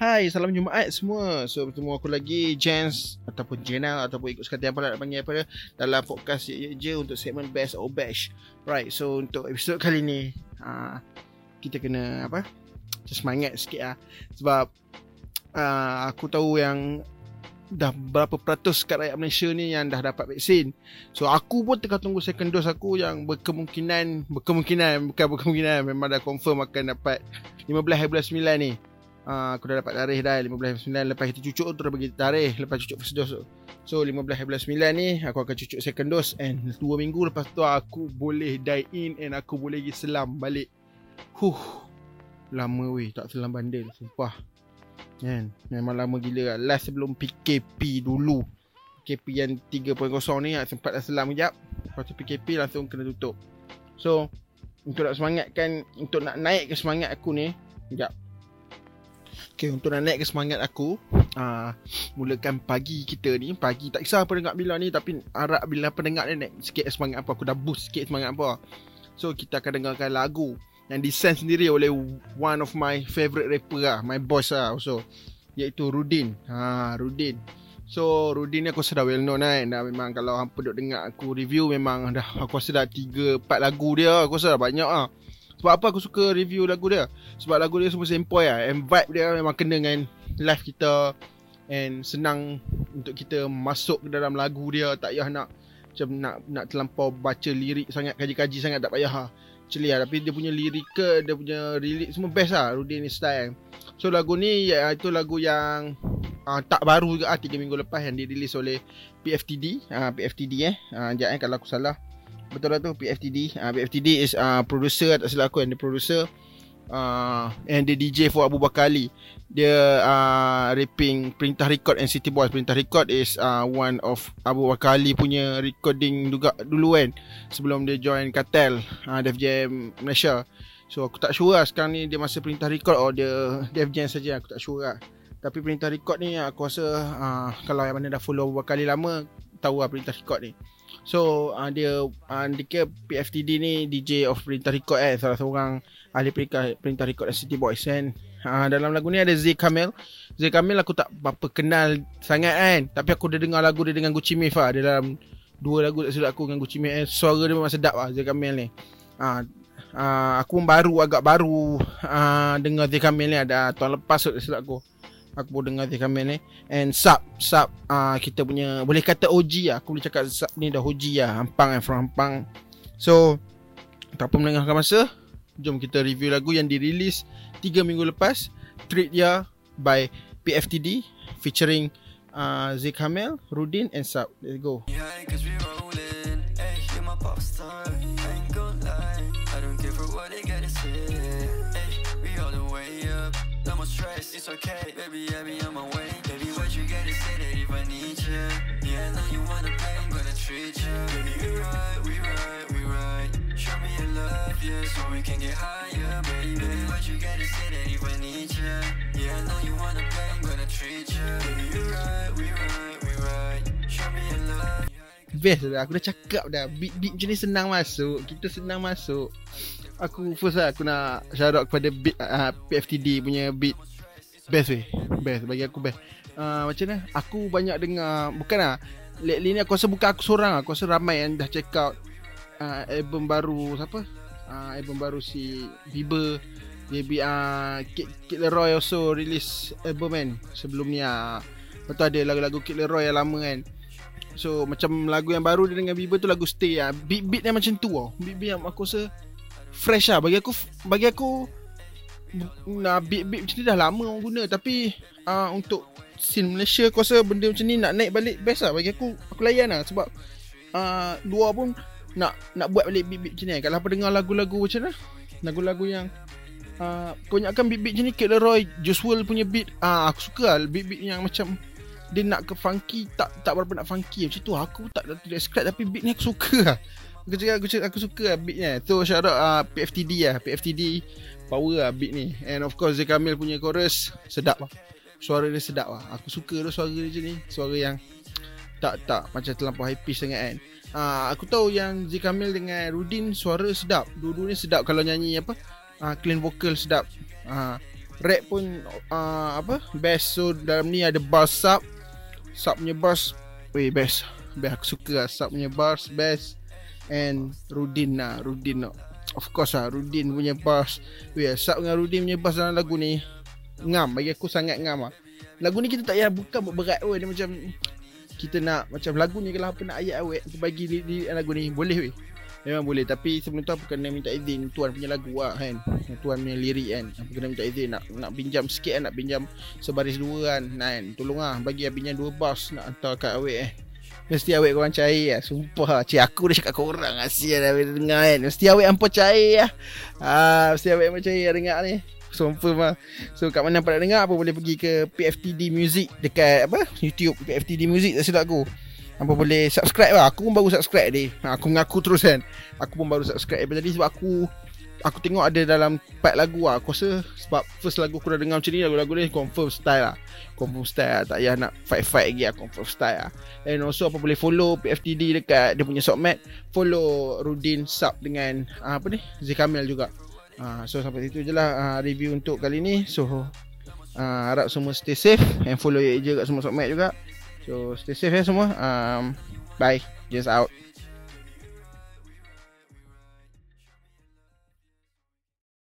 Hai, salam Jumaat semua. So bertemu aku lagi, Jens ataupun Jenna ataupun ikut sekalian apa nak panggil apa, dalam podcast Ye Ye Je untuk segmen Best or Bash. Right, so untuk episod kali ni kita kena apa, semangat sikit lah. Sebab aku tahu yang dah berapa peratus kat rakyat Malaysia ni yang dah dapat vaksin. So aku pun tengah tunggu second dose aku yang bukan berkemungkinan memang dah confirm akan dapat 15/9 ni. Aku dah dapat tarikh dah 15/9. Lepas kita cucuk tu dah bagi tarikh, lepas cucuk first dose tu. So 15/9 ni aku akan cucuk second dose, and 2 minggu lepas tu aku boleh die in and aku boleh pergi selam balik. Lama weh tak selam bandel, sumpah. Kan, memang lama gila lah. Last sebelum PKP dulu, PKP yang 3.0 ni sempat dah selam sekejap. Lepas tu PKP langsung kena tutup. So untuk nak semangatkan, untuk nak naik ke semangat aku ni, sekejap. Okay, untuk nak naik ke semangat aku, mulakan pagi kita ni. Pagi tak kisah pendengar bila ni, tapi harap bila pendengar ni naik sikit semangat apa. Aku dah boost sikit semangat apa. So kita akan dengarkan lagu yang design sendiri oleh one of my favourite rapper lah, my boss lah also, iaitu Rudin. Rudin. So Rudin ni aku rasa dah well known kan. Dah memang kalau hampa duk dengar aku review, memang dah aku rasa dah 3-4 lagu dia. Aku rasa dah banyak lah. Sebab apa aku suka review lagu dia? Sebab lagu dia semua sempoi lah, and vibe dia memang kena dengan live kita, and senang untuk kita masuk ke dalam lagu dia. Tak payah nak macam nak terlampau baca lirik sangat, kaji-kaji sangat, tak payah lah. Actually lah, tapi dia punya lirika, dia punya lirik semua best lah, Rudin ni style. So lagu ni, itu lagu yang tak baru juga 3 minggu lepas yang dirilis oleh PFTD. Sekejap kalau aku salah, betul lah tu PFTD. PFTD is producer, tak silap aku, yang dia producer, and dia DJ for Abu Bakarli. Dia rapping Perintah Record and City Boys. Perintah Record is one of Abu Bakarli punya recording juga dulu kan, sebelum dia join Katel Def Jam Malaysia. So aku tak sure lah sekarang ni dia masa Perintah Record or dia Def Jam saja, aku tak sure lah. Tapi Perintah Record ni aku rasa kalau yang mana dah follow Abu Bakarli lama, tahu lah Perintah Record ni. So dia PFTD ni DJ of Perintah Record, salah seorang ahli Perintah Record dan City Boys kan. Dalam lagu ni ada Z Kamil. Z Kamil aku tak berapa kenal sangat kan, tapi aku dah dengar lagu dia dengan Gucci Mane lah. Dalam 2 lagu tak silap aku dengan Gucci Mane, suara dia memang sedap lah Z Kamil ni. Aku agak baru dengar Z Kamil ni, ada tahun lepas tak silap aku. Aku boleh dengar Zik Hamel ni. And Sub kita punya, boleh kata OG lah. Aku boleh cakap Sub ni dah OG lah, Ampang lah, from Ampang. So tak apa menengahkan masa, jom kita review lagu yang dirilis 3 minggu lepas, Tradia by PFTD featuring Zik Hamel, Rudin and Sub. Let's go. It's okay, baby, yeah, me on my way. Baby, what you gotta say that if I need you? Yeah, now you wanna play, I'm gonna treat you. Baby, we ride, we ride, we ride. Show me your love, yeah, so we can get higher, baby. Baby, what you gotta say that if I need you? Yeah, now you wanna play, I'm gonna treat you. Baby, we ride, we ride, we ride. Show me your love. Best lah, aku dah cakap dah, beat macam ni senang masuk, kita senang masuk. Aku first lah, aku nak shout out kepada beat, PFTD punya beat. Best weh, best bagi aku, best. Macam mana, aku banyak dengar, bukan lah lately ni aku rasa bukan aku seorang lah, aku rasa ramai yang dah check out album baru. Siapa? Album baru si Bieber, JB, Kid LAROI also release album kan sebelum ni lah. Lepas tu ada lagu-lagu Kid LAROI yang lama kan. So macam lagu yang baru dia dengan Bieber tu, lagu Stay lah. Beat-beat dia macam tu lah, beat-beat yang aku rasa fresh lah. Bagi aku nak beat-beat macam ni dah lama orang guna, tapi untuk scene Malaysia aku rasa benda macam ni nak naik balik best lah. Bagi aku layan lah, sebab luar pun nak buat balik beat-beat macam ni kan. Kalau apa dengar lagu-lagu macam mana, lagu-lagu yang kebanyakan beat-beat macam ni, Kid LAROI, Justl punya beat, aku suka lah beat-beat yang macam dia nak ke funky, tak berapa nak funky macam tu. Aku tak describe, tapi beat ni aku suka lah. Aku suka lah beat ni. So shout out PFTD power lah beat ni. And of course Z Kamil punya chorus sedap lah, suara dia sedap lah. Aku suka tu suara dia je ni, suara yang tak macam terlampau high pitch sangat kan. Aku tahu yang Z Kamil dengan Rudin suara sedap, dua-dua ni sedap. Kalau nyanyi apa, clean vocal sedap. Rap pun apa, best. So dalam ni ada bars Sub. Sub punya bars best. Aku suka lah Sub punya bars, best. And Rudin lah, Rudin lah. Of course lah, Rudin punya bars. Sub dengan Rudin punya bars dalam lagu ni ngam, bagi aku sangat ngam lah. Lagu ni kita tak payah bukan buat berat weh. Dia macam kita nak macam lagu ni kalau apa nak ayat weh, kita bagi lirik lagu ni boleh weh. Memang boleh, tapi sebelum tu aku kena minta izin tuan punya lagu lah kan. Tuan punya lirik kan, aku kena minta izin nak pinjam sikit kan, nak pinjam sebaris dua kan. Nah, tolong lah bagi aku pinjam 2 bars nak hantar kat awek eh. Mesti awek korang cair lah, sumpah. Cik aku dah cakap korang lah, sian awek dengar kan. Mesti awek hampa cair lah. Mesti awek hampa cair lah dengar ni. Sumpah lah. So kat mana hampa nak dengar apa, boleh pergi ke PFTD Music dekat apa YouTube, PFTD Music tak silap aku. Hampa boleh subscribe lah. Aku pun baru subscribe ni. Aku mengaku terus kan, aku pun baru subscribe tadi sebab aku tengok ada dalam 4 lagu lah. Aku rasa sebab first lagu aku dah dengar macam ni, lagu-lagu ni confirm style lah. Confirm style lah, tak payah nak fight-fight lagi lah, confirm style lah. And also apa boleh follow PFTD dekat dia punya submat. Follow Rudin, Sub dengan apa ni, Zik Hamel juga. So sampai situ je lah review untuk kali ni. So harap semua stay safe and follow je kat semua submat juga. So stay safe ya semua. Bye. Jens out.